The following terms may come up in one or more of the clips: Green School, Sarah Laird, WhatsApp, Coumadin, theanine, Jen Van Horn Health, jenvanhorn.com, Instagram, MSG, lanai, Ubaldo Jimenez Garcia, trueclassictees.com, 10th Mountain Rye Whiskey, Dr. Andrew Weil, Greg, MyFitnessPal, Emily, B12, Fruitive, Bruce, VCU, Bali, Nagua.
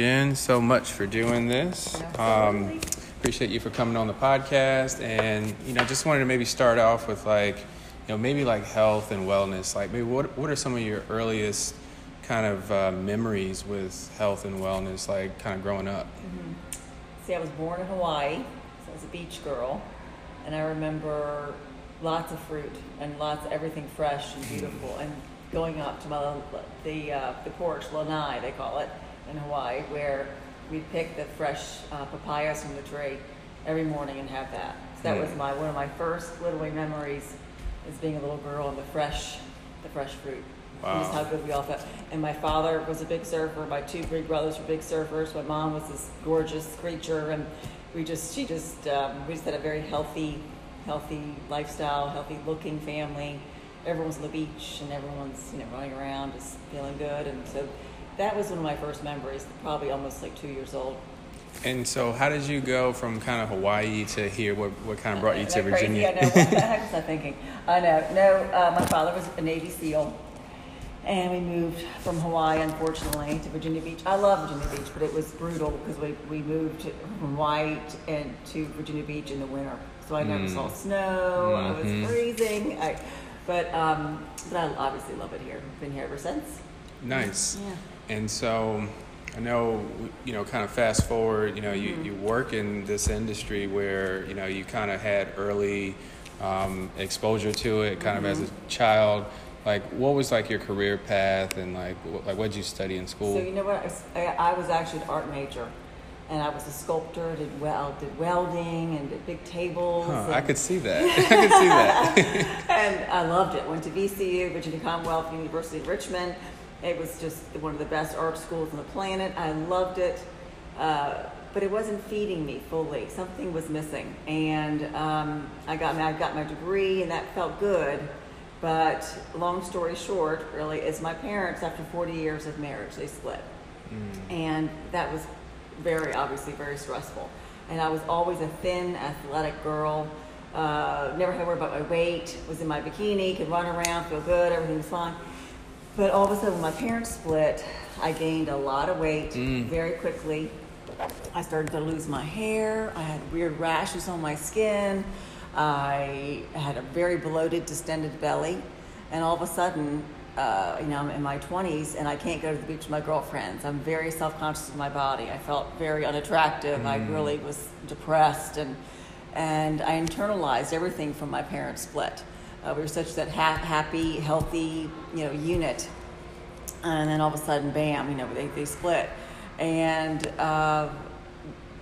Jen so much for doing this. Appreciate you for coming on the podcast. And, you know, just wanted to maybe start off with, like, you know, maybe like health and wellness. Like, maybe what are some of your earliest kind of memories with health and wellness, like kind of growing up? Mm-hmm. See, I was born in Hawaii, so I was a beach girl. And I remember lots of fruit and lots of everything fresh and beautiful. And going up to the porch, lanai they call it in Hawaii, where we'd pick the fresh papayas from the tree every morning and have that. So that was one of my first little memories, is being a little girl and the fresh fruit. Wow. And just how good we all felt. And my father was a big surfer. My two big brothers were big surfers. My mom was this gorgeous creature, and we just had a very healthy lifestyle, healthy looking family. Everyone's on the beach and everyone's, you know, running around, just feeling good. And so that was one of my first memories, probably almost like 2 years old. And so how did you go from kind of Hawaii to here? What kind of brought you to Virginia? Crazy? I know. What the heck was I thinking? I know. No, my father was a Navy SEAL, and we moved from Hawaii, unfortunately, to Virginia Beach. I love Virginia Beach, but it was brutal because we moved from Hawaii to Virginia Beach in the winter. So I never saw snow. Mm-hmm. I was freezing. But I obviously love it here. Been here ever since. Nice. Yeah. And so, I know, you know, kind of fast forward, you know, you work in this industry where, you know, you kind of had early exposure to it kind of as a child. Like, what was, like, your career path, and, like what did you study in school? So, you know what, I was actually an art major, and I was a sculptor, did welding, and did big tables. Huh, and... I could see that. And I loved it. Went to VCU, Virginia Commonwealth University of Richmond. It was just one of the best art schools on the planet. I loved it, but it wasn't feeding me fully. Something was missing, and I got my degree, and that felt good. But long story short, really, is my parents, after 40 years of marriage, they split, and that was obviously very stressful. And I was always a thin, athletic girl. Never had to worry about my weight. Was in my bikini, could run around, feel good, everything was fine. But all of a sudden, when my parents split, I gained a lot of weight very quickly. I started to lose my hair. I had weird rashes on my skin. I had a very bloated, distended belly. And all of a sudden, you know, I'm in my 20s, and I can't go to the beach with my girlfriends. I'm very self-conscious of my body. I felt very unattractive. I really was depressed. And I internalized everything from my parents' split. We were such that happy, healthy, you know, unit, and then all of a sudden, bam, you know, they split, and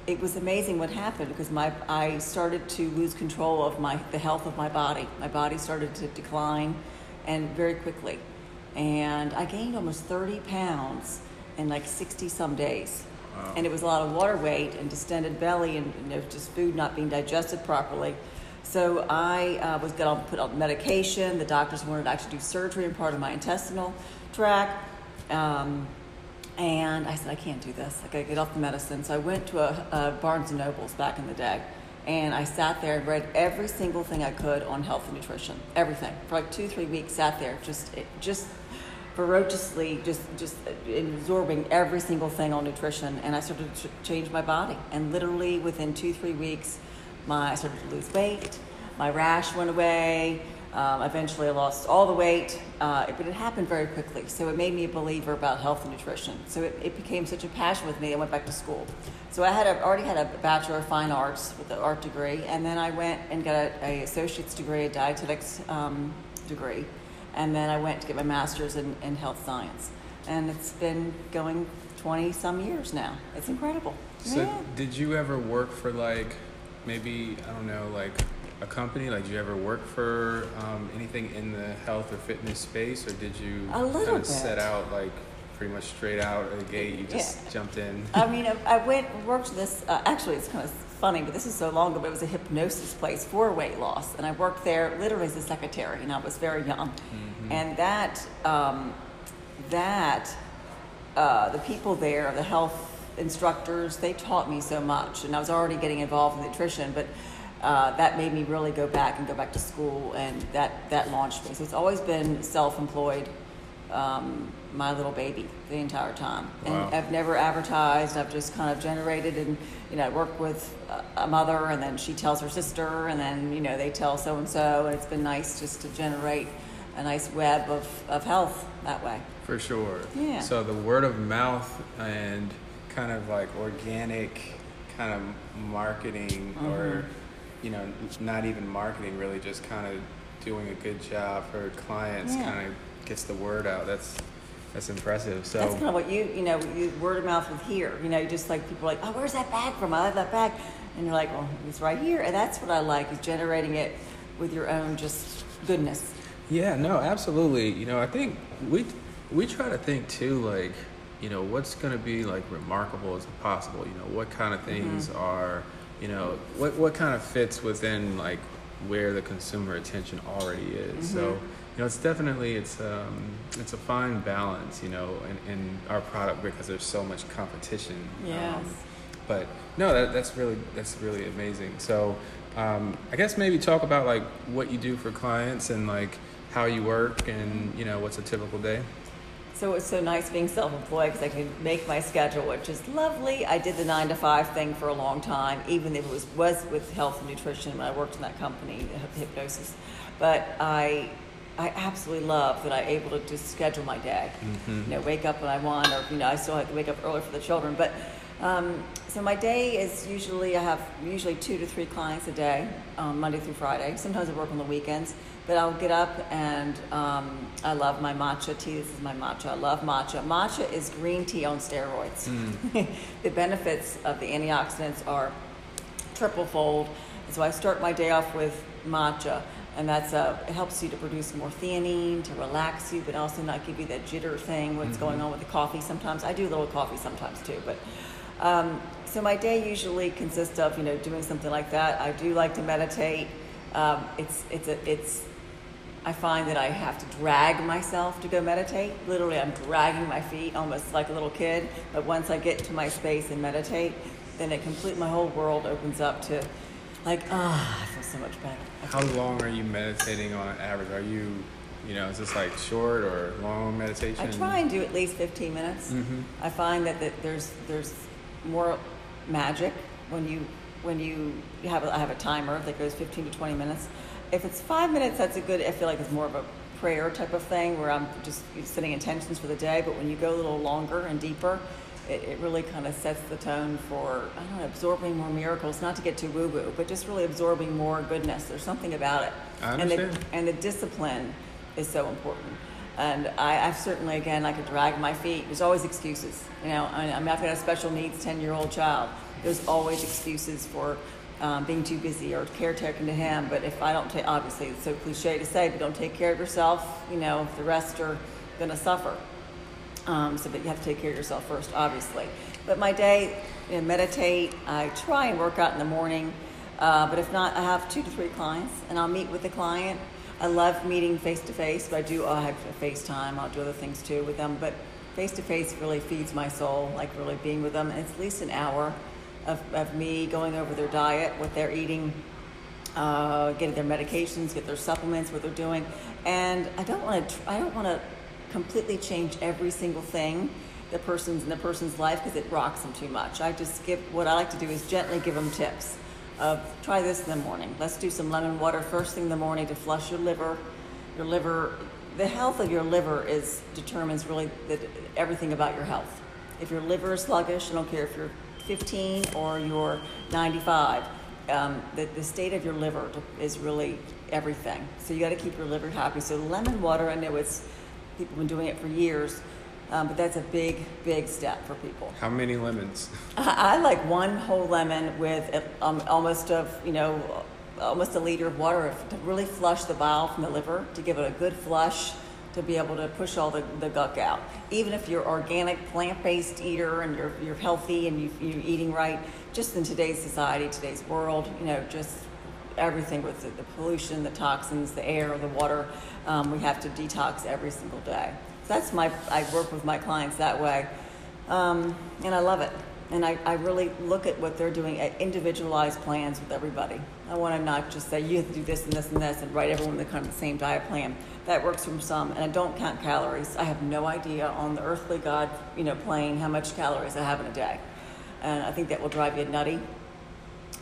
it was amazing what happened, because I started to lose control of the health of my body. My body started to decline, and very quickly, and I gained almost 30 pounds in like 60 some days. Wow. And it was a lot of water weight and distended belly, and, you know, just food not being digested properly. So I was going to put on medication. The doctors wanted to actually do surgery in part of my intestinal tract. And I said, I can't do this. I got to get off the medicine. So I went to a Barnes & Noble's back in the day. And I sat there and read every single thing I could on health and nutrition. Everything. For like 2-3 weeks, sat there just ferociously, just absorbing every single thing on nutrition. And I started to change my body. And literally within 2-3 weeks, I started to lose weight. My rash went away. Eventually, I lost all the weight. But it happened very quickly. So it made me a believer about health and nutrition. So it became such a passion with me. I went back to school. So I already had a Bachelor of Fine Arts with an art degree. And then I went and got an associate's degree, a dietetics degree. And then I went to get my master's in health science. And it's been going 20-some years now. It's incredible. So did you ever work for, like... maybe, I don't know, like a company? Like, did you ever work for anything in the health or fitness space, or did you kind of set out, like, pretty much straight out of the gate? You just jumped in. I mean, I worked this. Actually, it's kind of funny, but this is so long ago. But it was a hypnosis place for weight loss, and I worked there literally as a secretary, and I was very young. Mm-hmm. And the people there, the health instructors, they taught me so much, and I was already getting involved in nutrition, but that made me really go back to school, and that launched me. So it's always been self-employed my little baby the entire time. And wow. I've never advertised. I've just kind of generated and, you know, worked with a mother, and then she tells her sister, and then, you know, they tell so-and-so, and it's been nice just to generate a nice web of health that way. For sure. Yeah. So the word of mouth and kind of like organic kind of marketing, mm-hmm. or, you know, not even marketing, really just kind of doing a good job for clients, yeah. kind of gets the word out. That's impressive. So that's kind of what you know, you word of mouth with here. You know, you just like people are like, oh, where's that bag from? I love that bag, and you're like, well, it's right here. And that's what I like, is generating it with your own just goodness. Yeah, no, absolutely. You know, I think we try to think too, like, you know, what's going to be like remarkable as possible. You know, what kind of things mm-hmm. are, you know, what kind of fits within like where the consumer attention already is. Mm-hmm. So. You know, it's definitely, it's a fine balance, you know, in our product, because there's so much competition. Yes. But no, that's really amazing. So I guess maybe talk about like what you do for clients and like how you work and, you know, what's a typical day. So it's so nice being self-employed because I can make my schedule, which is lovely. I did the 9-to-5 thing for a long time, even if it was with health and nutrition when I worked in that company, hypnosis. But I absolutely love that I'm able to just schedule my day, mm-hmm. you know, wake up when I want, or, you know, I still have to wake up early for the children. But so my day is usually, I have usually 2 to 3 clients a day, Monday through Friday. Sometimes I work on the weekends, but I'll get up and I love my matcha tea. This is my matcha. I love matcha. Matcha is green tea on steroids. Mm. The benefits of the antioxidants are triple fold. So I start my day off with matcha. And it helps you to produce more theanine, to relax you, but also not give you that jitter thing, what's mm-hmm. going on with the coffee sometimes. I do a little coffee sometimes too, but, so my day usually consists of, you know, doing something like that. I do like to meditate. I find that I have to drag myself to go meditate. Literally, I'm dragging my feet almost like a little kid, but once I get to my space and meditate, then my whole world opens up to, like, I feel so much better. How long are you meditating on average? Are you, you know, is this like short or long meditation? I try and do at least 15 minutes. Mm-hmm. I find that there's more magic I have a timer that goes 15 to 20 minutes. If it's 5 minutes, I feel like it's more of a prayer type of thing where I'm just setting intentions for the day. But when you go a little longer and deeper, it really kind of sets the tone for, I don't know, absorbing more miracles, not to get too woo-woo, but just really absorbing more goodness. There's something about it. I understand. And the discipline is so important. And I've certainly, again, I could drag my feet. There's always excuses. You know, I mean, I've got a special needs 10-year-old child. There's always excuses for being too busy or caretaking to him. But if I don't take, obviously it's so cliche to say, but don't take care of yourself, you know, the rest are going to suffer. So that you have to take care of yourself first, obviously. But my day, you know, meditate. I try and work out in the morning. But if not, I have 2 to 3 clients, and I'll meet with the client. I love meeting face-to-face, but I have FaceTime. I'll do other things, too, with them. But face-to-face really feeds my soul, like really being with them. And it's at least an hour of me going over their diet, what they're eating, getting their medications, get their supplements, what they're doing. And I don't want to completely change every single thing the person's life, because it rocks them too much. I just give what I like to do is gently give them tips of try this in the morning. Let's do some lemon water first thing in the morning to flush your liver. The health of your liver determines really everything about your health. If your liver is sluggish, I don't care if you're 15 or you're 95. The state of your liver is really everything. So you got to keep your liver happy. So lemon water, I know people have been doing it for years, but that's a big, big step for people. How many lemons? I like one whole lemon with almost a liter of water to really flush the bile from the liver, to give it a good flush, to be able to push all the gunk out. Even if you're organic, plant-based eater and you're healthy and you're eating right, just in today's society, today's world, you know, just everything with the pollution, the toxins, the air, the water, we have to detox every single day. So I work with my clients that way, and I love it. And I really look at what they're doing at individualized plans with everybody. I want to not just say, you have to do this and this and this and write everyone the kind of the same diet plan. That works for some. And I don't count calories. I have no idea on the earthly God, plane how much calories I have in a day. And I think that will drive you nutty.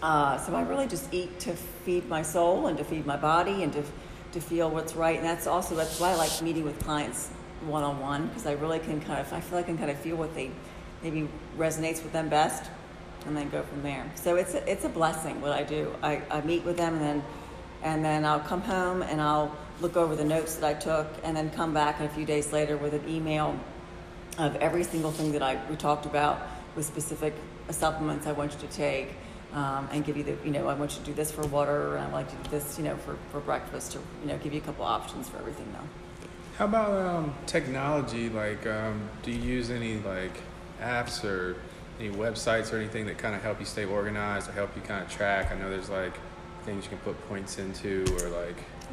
So I really just eat to feed my soul and to feed my body and to feel what's right. And that's why I like meeting with clients one-on-one, because I really can I feel like I can feel what they maybe resonates with them best and then go from there. So it's a blessing what I do. I meet with them and then I'll come home and I'll look over the notes that I took and then come back a few days later with an email of every single thing that we talked about with specific supplements I want you to take. And give you I want you to do this for water, and I like to do this, for breakfast, or, give you a couple options for everything though. How about technology? Do you use any apps or any websites or anything that help you stay organized or help you track? I know there's things you can put points into or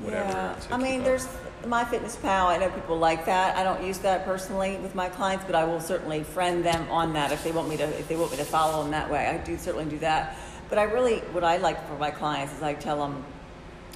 whatever. Yeah. There's MyFitnessPal. I know people like that. I don't use that personally with my clients, but I will certainly friend them on that if they want me to follow them that way. I do certainly do that. But what I like for my clients is I tell them,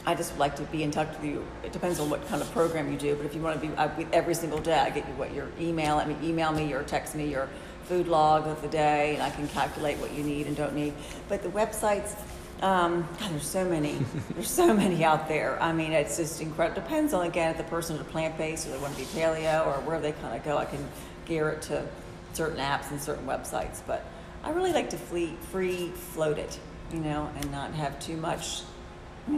I just like to be in touch with you. It depends on what kind of program you do, but if you want to be every single day, I get you your email. Email me or text me your food log of the day, and I can calculate what you need and don't need. But the websites. God, there's so many. There's so many out there. It's just incredible. Depends on, again, if the person is plant-based or they want to be paleo or where they go. I can gear it to certain apps and certain websites. But I really like to free float it, and not have too much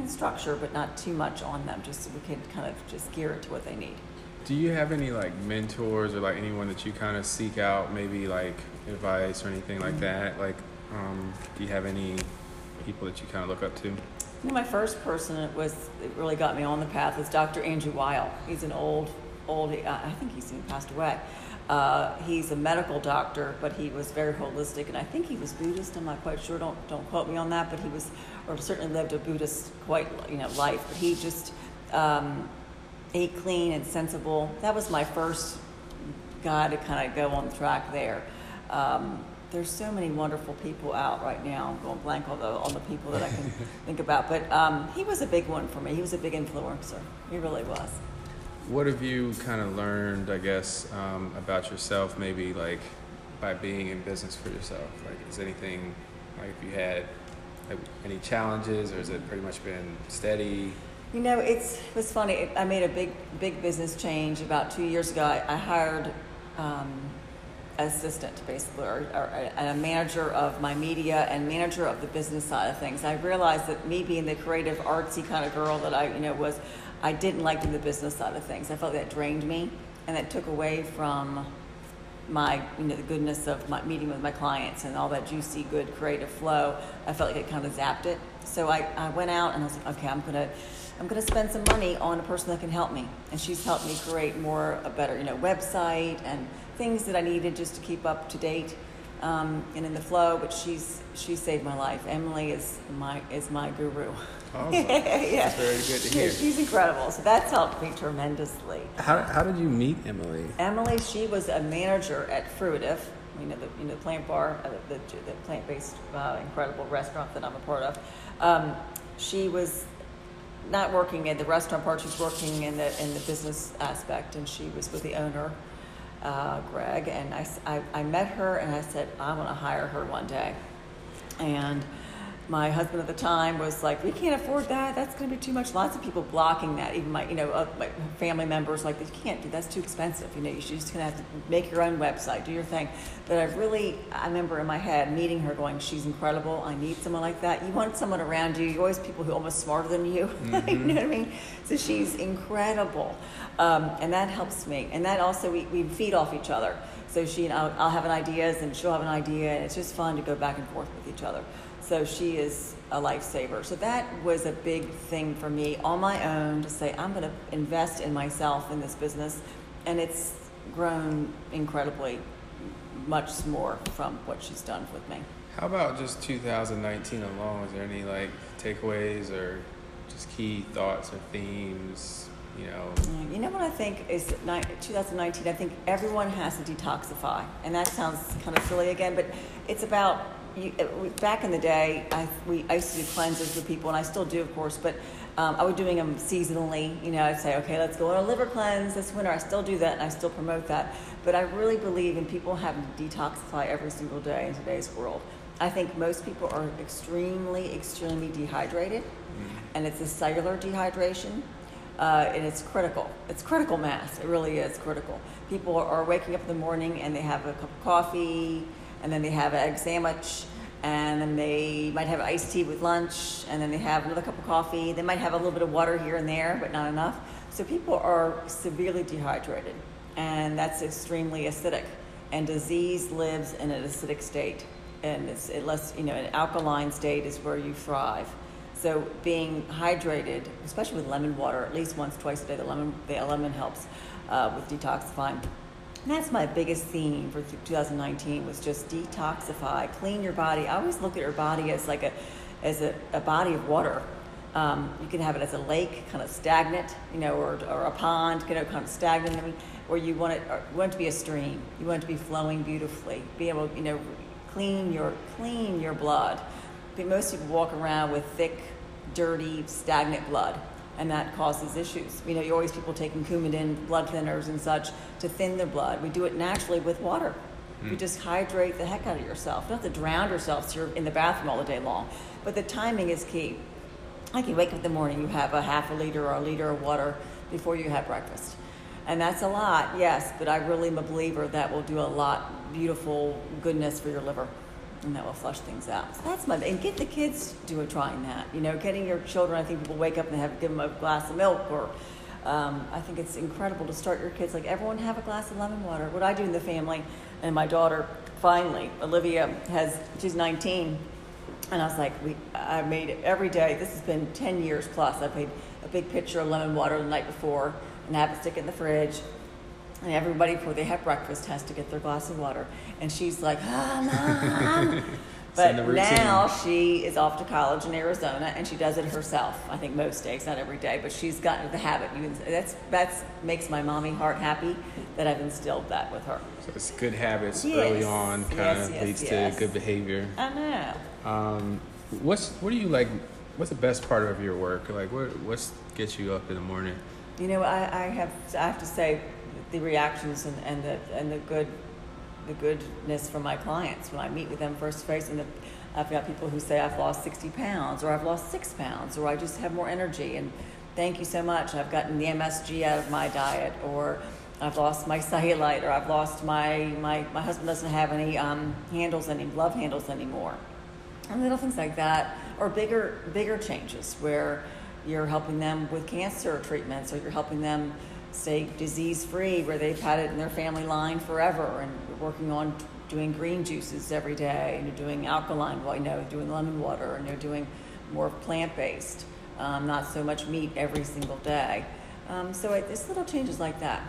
structure, but not too much on them, just so we can just gear it to what they need. Do you have any mentors or anyone that you seek out, maybe advice or anything like mm-hmm. that? Do you have any people that you look up to? My first person that really got me on the path was Dr. Andrew Weil. He's an old. I think he's even passed away. He's a medical doctor, but he was very holistic, and I think he was Buddhist. I'm not quite sure. Don't quote me on that, but he was, or certainly lived a Buddhist life. But he just ate clean and sensible. That was my first guy to go on the track there. There's so many wonderful people out right now. I'm going blank on the people that I can think about. But he was a big one for me. He was a big influencer. He really was. What have you learned, I guess, about yourself, maybe by being in business for yourself? Is anything, if you had any challenges, or has it pretty much been steady? It was funny. I made a big business change about 2 years ago. I hired... assistant, basically, or a manager of my media and manager of the business side of things. I realized that me being the creative, artsy kind of girl that I was, I didn't like the business side of things. I felt that drained me, and that took away from my, the goodness of my meeting with my clients and all that juicy, good, creative flow. I felt like it zapped it. So I went out and I was like, okay, I'm gonna spend some money on a person that can help me. And she's helped me create a better, website and things that I needed just to keep up to date and in the flow. But she saved my life. Emily is my guru. Awesome. Yeah. That's very good to hear. Yeah, she's incredible. So that's helped me tremendously. How did you meet Emily? Emily, she was a manager at Fruitive, the plant bar, the plant-based incredible restaurant that I'm a part of. She was not working in the restaurant part, she's working in the business aspect, and she was with the owner, Greg, and I met her and I said, I want to hire her one day. And my husband at the time was like, we can't afford that, that's going to be too much. Lots of people blocking that, even my my family members, you can't do, that's too expensive, you're just going to have to make your own website, do your thing. But I remember in my head meeting her going, she's incredible, I need someone like that. You want someone around you, you always people who are almost smarter than you, mm-hmm. You know what I mean? So she's incredible, and that helps me. And that also, we feed off each other. So she and I'll have an idea, and she'll have an idea, and it's just fun to go back and forth with each other. So she is a lifesaver. So that was a big thing for me on my own to say, I'm going to invest in myself in this business. And it's grown incredibly much more from what she's done with me. How about just 2019 alone? Is there any takeaways or just key thoughts or themes you know. You know what I think is 2019, I think everyone has to detoxify. And that sounds kind of silly again, but it's about, back in the day, I used to do cleanses with people, and I still do, of course, but I was doing them seasonally. You know, I'd say, okay, let's go on a liver cleanse this winter. I still do that, and I still promote that. But I really believe in people having to detoxify every single day in today's world. I think most people are extremely, extremely dehydrated, and it's a cellular dehydration, and it's critical. It's critical mass. It really is critical. People are waking up in the morning, and they have a cup of coffee, and then they have an egg sandwich, and then they might have iced tea with lunch, and then they have another cup of coffee. They might have a little bit of water here and there, but not enough. So people are severely dehydrated, and that's extremely acidic. And disease lives in an acidic state. And it's an alkaline state is where you thrive. So being hydrated, especially with lemon water, at least once, twice a day, the lemon helps with detoxifying. And that's my biggest theme for 2019 was just detoxify, clean your body. I always look at your body as like a body of water. You can have it as a lake, kind of stagnant, or a pond, kind of stagnant. I mean, or you want it to be a stream. You want it to be flowing beautifully. Be able to, clean your blood. But most people walk around with thick, dirty, stagnant blood, and that causes issues. You always people taking Coumadin, blood thinners and such to thin their blood. We do it naturally with water. You just hydrate the heck out of yourself. You don't have to drown yourself so you're in the bathroom all the day long. But the timing is key. Like you wake up in the morning, you have a half a liter or a liter of water before you have breakfast. And that's a lot, yes, but I really am a believer that will do a lot beautiful goodness for your liver, and that will flush things out. So that's and get the kids trying that. Getting your children, I think people wake up and give them a glass of milk, or I think it's incredible to start your kids, like everyone have a glass of lemon water. What I do in the family, and my daughter, finally, Olivia, she's 19, and I was like, I made it every day. This has been 10 years plus. I've made a big pitcher of lemon water the night before, and I have it stick it in the fridge. And everybody, before they have breakfast, has to get their glass of water. And she's like, Mom. But now she is off to college in Arizona, and she does it herself. I think most days, not every day, but she's gotten into the habit. That's makes my mommy heart happy that I've instilled that with her. So it's good habits early on, kind of leads to good behavior. I know. What do you like? What's the best part of your work? Like, what gets you up in the morning? I have to say, the reactions and the goodness from my clients when I meet with them first to face, and I've got people who say I've lost 60 pounds or I've lost 6 pounds or I just have more energy and thank you so much, I've gotten the MSG out of my diet, or I've lost my cellulite, or I've lost my husband doesn't have any glove handles anymore, and little things like that, or bigger changes where you're helping them with cancer treatments, or you're helping them stay disease-free where they've had it in their family line forever, and working on doing green juices every day, and you're doing alkaline, doing lemon water, and you're doing more plant-based, not so much meat every single day. So it's little changes like that.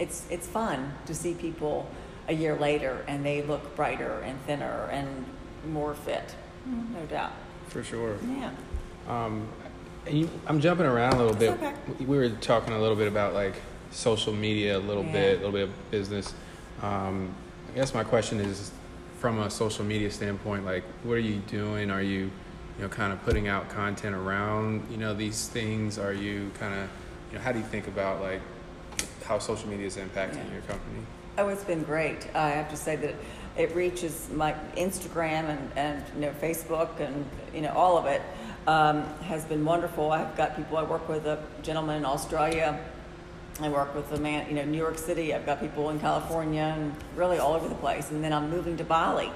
It's fun to see people a year later and they look brighter and thinner and more fit, no doubt. For sure. Yeah. I'm jumping around a little bit. Okay. We were talking a little bit about like social media, a little bit of business. I guess my question is, from a social media standpoint, like what are you doing? Are you, kind of putting out content around, these things? Are you kind of, how do you think about like how social media is impacting your company? Oh, it's been great. I have to say that it reaches my Instagram and Facebook and all of it. Has been wonderful. I've got people, I work with a gentleman in Australia, I work with a man, New York City, I've got people in California and really all over the place. And then I'm moving to Bali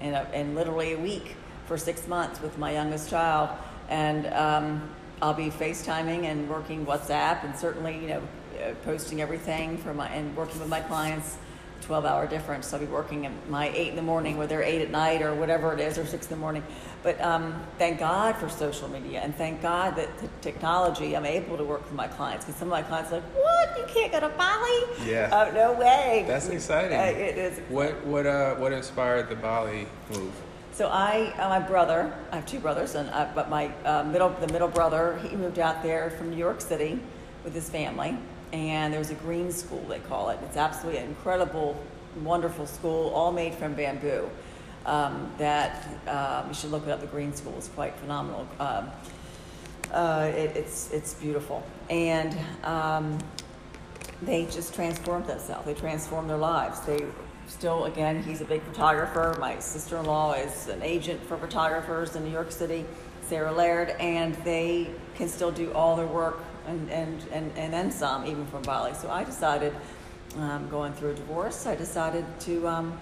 in literally a week for 6 months with my youngest child. And I'll be FaceTiming and working WhatsApp, and certainly, posting everything and working with my clients. 12-hour difference, so I'll be working at my 8 in the morning where they're 8 at night or whatever it is, or 6 in the morning. But thank God for social media, and thank God that the technology, I'm able to work with my clients, because some of my clients are like, what, you can't go to Bali? Yeah. Oh, no way. That's exciting. It is. What inspired the Bali move? So I have two brothers, but my middle brother, he moved out there from New York City with his family, and there's a Green School, they call it. It's absolutely an incredible, wonderful school, all made from bamboo. You should look it up. The Green School is quite phenomenal. It's beautiful, and they just transformed themselves. They transformed their lives. They still, again, he's a big photographer. My sister-in-law is an agent for photographers in New York City, Sarah Laird, and they can still do all their work and then some, even from Bali. So I decided, going through a divorce, I decided to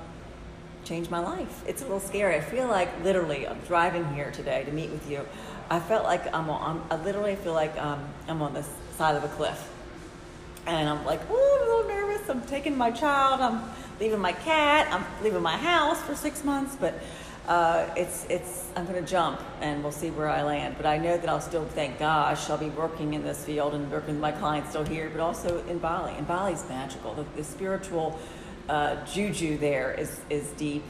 change my life. It's a little scary. I feel like literally I'm driving here today to meet with you. I felt like I'm on the side of a cliff, and I'm like, oh, I'm a little nervous. I'm taking my child. I'm leaving my cat. I'm leaving my house for 6 months, but I'm going to jump, and we'll see where I land. But I know that I'll still, thank gosh, I'll be working in this field and working with my clients still here, but also in Bali. And Bali's magical. The spiritual juju there is deep,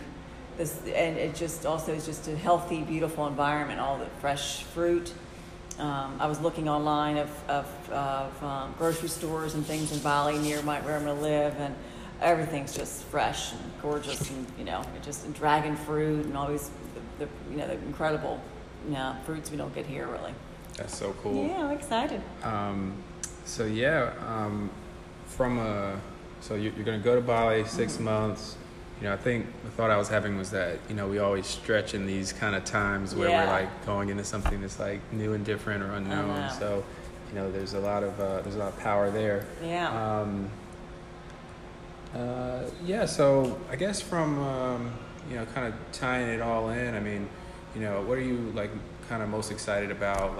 and it just also is just a healthy, beautiful environment. All the fresh fruit. I was looking online of grocery stores and things in Bali near where I'm gonna live, and everything's just fresh and gorgeous, and and dragon fruit and always the incredible fruits we don't get here really. That's so cool. Yeah, I'm excited. So you're going to go to Bali, 6 months. I think the thought I was having was that, we always stretch in these kind of times where we're like going into something that's like new and different or unknown. So, there's a lot of power there. Yeah. So I guess from, kind of tying it all in, what are you like kind of most excited about?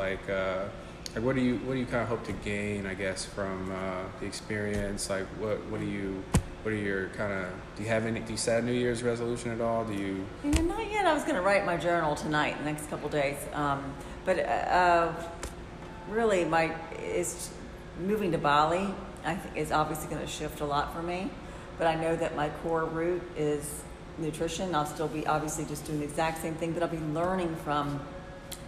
What do you kind of hope to gain, I guess, from the experience? Like, do you set a New Year's resolution at all? Not yet. I was going to write my journal tonight, the next couple of days. Really, moving to Bali, I think, is obviously going to shift a lot for me. But I know that my core root is nutrition. I'll still be obviously just doing the exact same thing, but I'll be learning from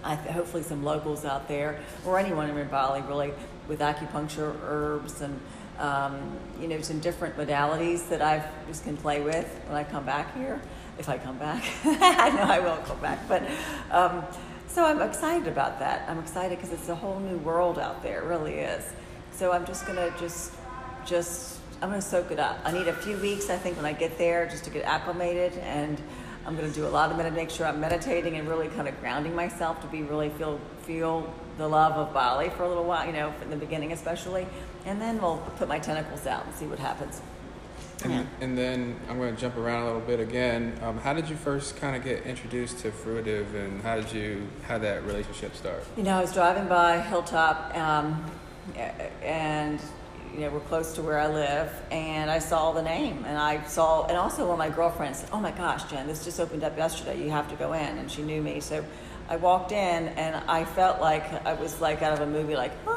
hopefully some locals out there, or anyone in Bali really, with acupuncture, herbs, and some different modalities that I just can play with when I come back here. If I come back, I know I will come back. But so I'm excited about that. I'm excited because it's a whole new world out there. It really is. So I'm just gonna soak it up. I need a few weeks, I think, when I get there, just to get acclimated, and I'm going to do a lot of make sure I'm meditating and really kind of grounding myself to be really feel the love of Bali for a little while, in the beginning especially. And then we'll put my tentacles out and see what happens. And then I'm going to jump around a little bit again. How did you first kind of get introduced to Fruitive, and how did that relationship start? I was driving by Hilltop, and we're close to where I live, and I saw the name, and also one of my girlfriends said, oh my gosh, Jen, this just opened up yesterday, you have to go in. And she knew me, so I walked in, and I felt like I was like out of a movie, like, oh.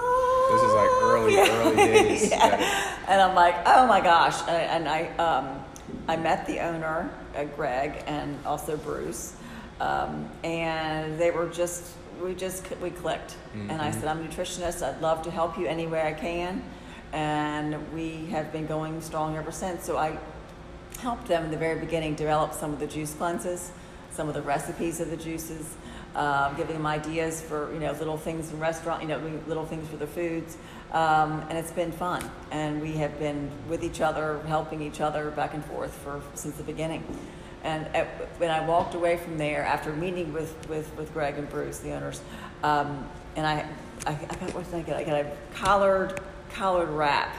This is like early days. Yeah. And I'm like, oh my gosh. And I met the owner, Greg, and also Bruce, and they were just, we clicked. Mm-hmm. And I said, I'm a nutritionist, I'd love to help you any way I can. And we have been going strong ever since. So I helped them in the very beginning develop some of the juice cleanses, some of the recipes of the juices, giving them ideas for little things from restaurant, little things for the foods, and it's been fun. And we have been with each other, helping each other back and forth since the beginning. And when I walked away from there after meeting with Greg and Bruce, the owners, and I got, what did I get? I got a collared wrap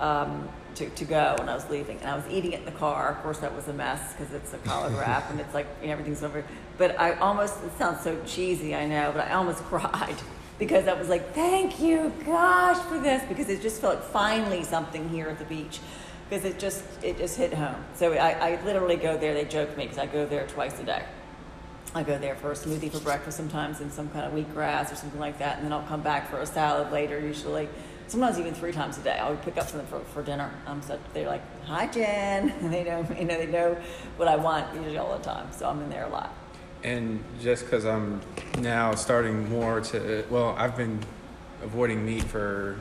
to go when I was leaving, and I was eating it in the car. Of course, that was a mess because it's a collard wrap, and it's like everything's over. But I almost—it sounds so cheesy, I know, but I almost cried because I was like, "Thank you, gosh, for this," because it just felt like finally something here at the beach, because it just hit home. So I literally go there. They joke me because I go there twice a day. I go there for a smoothie for breakfast sometimes, and some kind of wheatgrass or something like that, and then I'll come back for a salad later usually. Sometimes even 3 times a day, I would pick up something for dinner. So they're like, "Hi, Jen," and they know what I want usually all the time. So I'm in there a lot. And just because I'm now starting more to, I've been avoiding meat for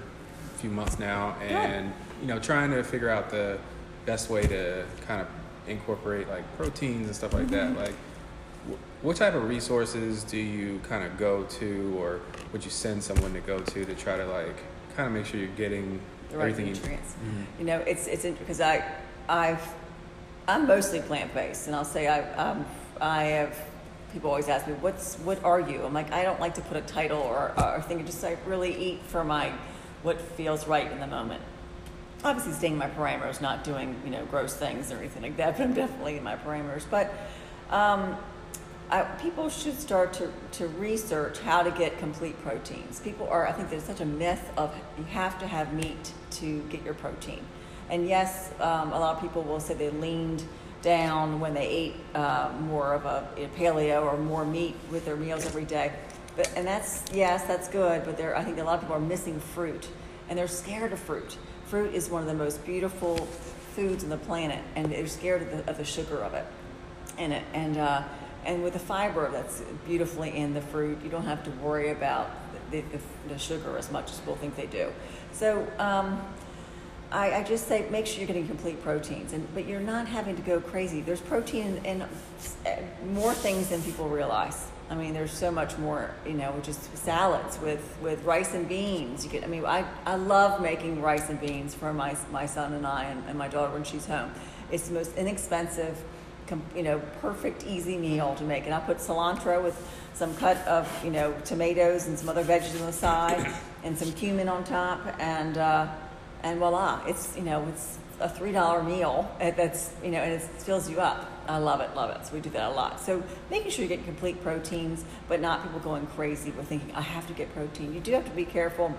few months now, and you know, trying to figure out the best way to kind of incorporate like proteins and stuff like that. Like, what type of resources do you kind of go to, or would you send someone to go to try to like kind of make sure you're getting the right nutrients? You know, it's because I'm mostly plant based, and I'll say I have. People always ask me, what are you? I'm like, I don't like to put a title or thing. Just I really eat for what feels right in the moment. Obviously, staying my parameters, not doing gross things or anything like that. But I'm definitely in my parameters. But people should start to research how to get complete proteins. People are, I think, there's such a myth of you have to have meat to get your protein. And yes, a lot of people will say they leaned down when they ate more of a paleo or more meat with their meals every day, and that's good. But I think a lot of people are missing fruit, and they're scared of fruit. Fruit is one of the most beautiful foods on the planet, and they're scared of the sugar of it, and with the fiber that's beautifully in the fruit, you don't have to worry about the sugar as much as people think they do. So. I just say make sure you're getting complete proteins, but you're not having to go crazy. There's protein in more things than people realize. I mean, there's so much more, which is salads with rice and beans. I love making rice and beans for my son and I and my daughter when she's home. It's the most inexpensive, perfect, easy meal to make. And I put cilantro with some cut of, tomatoes and some other veggies on the side and some cumin on top and voila, it's a $3 meal that's, and it fills you up. I love it. So we do that a lot. So making sure you get complete proteins, but not people going crazy with thinking, I have to get protein. You do have to be careful.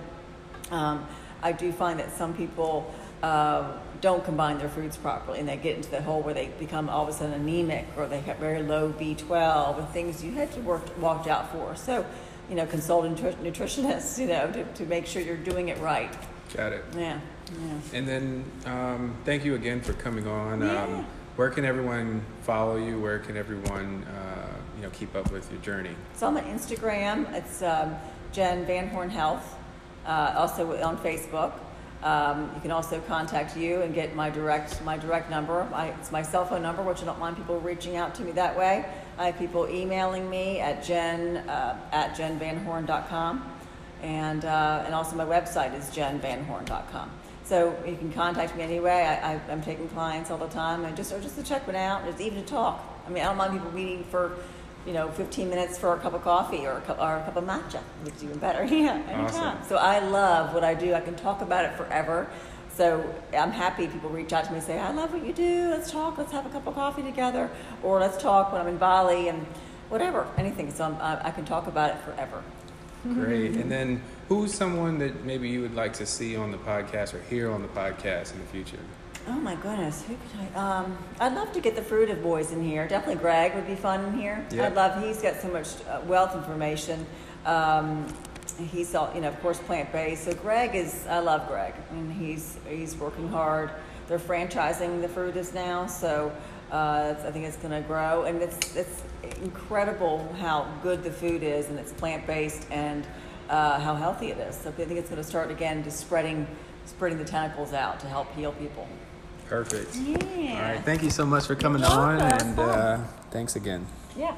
I do find that some people don't combine their foods properly, and they get into the hole where they become all of a sudden anemic, or they have very low B12 and things you had to watch out for. So, consult a nutritionist, to make sure you're doing it right. Got it. Yeah. And then thank you again for coming on. Yeah. Where can everyone follow you? Where can everyone keep up with your journey? It's on my Instagram. It's Jen Van Horn Health. Also on Facebook. You can also contact you and get my direct number. It's my cell phone number, which I don't mind people reaching out to me that way. I have people emailing me at at jenvanhorn.com. And also my website is jenvanhorn.com. So you can contact me anyway. I'm taking clients all the time, and just to check one out, and even to talk. I mean, I don't mind people meeting for, 15 minutes for a cup of coffee or a cup of matcha, which is even better. Yeah, anytime. Awesome. So I love what I do. I can talk about it forever. So I'm happy people reach out to me and say, I love what you do. Let's talk. Let's have a cup of coffee together, or let's talk when I'm in Bali and whatever, anything. So I can talk about it forever. Great. And then who's someone that maybe you would like to see on the podcast or hear on the podcast in the future? Oh, my goodness. Who could I? I'd love to get the Fruitive boys in here. Definitely Greg would be fun in here. Yeah. He's got so much wealth information. He's all, of course, plant-based. So Greg I love Greg. I mean, he's working hard. They're franchising the Fruitives now. So I think it's going to grow. And it's incredible how good the food is, and it's plant-based, and how healthy it is. So I think it's going to start again just spreading the tentacles out to help heal people. Perfect. Yeah. All right. Thank you so much for coming on, and thanks again. Yeah.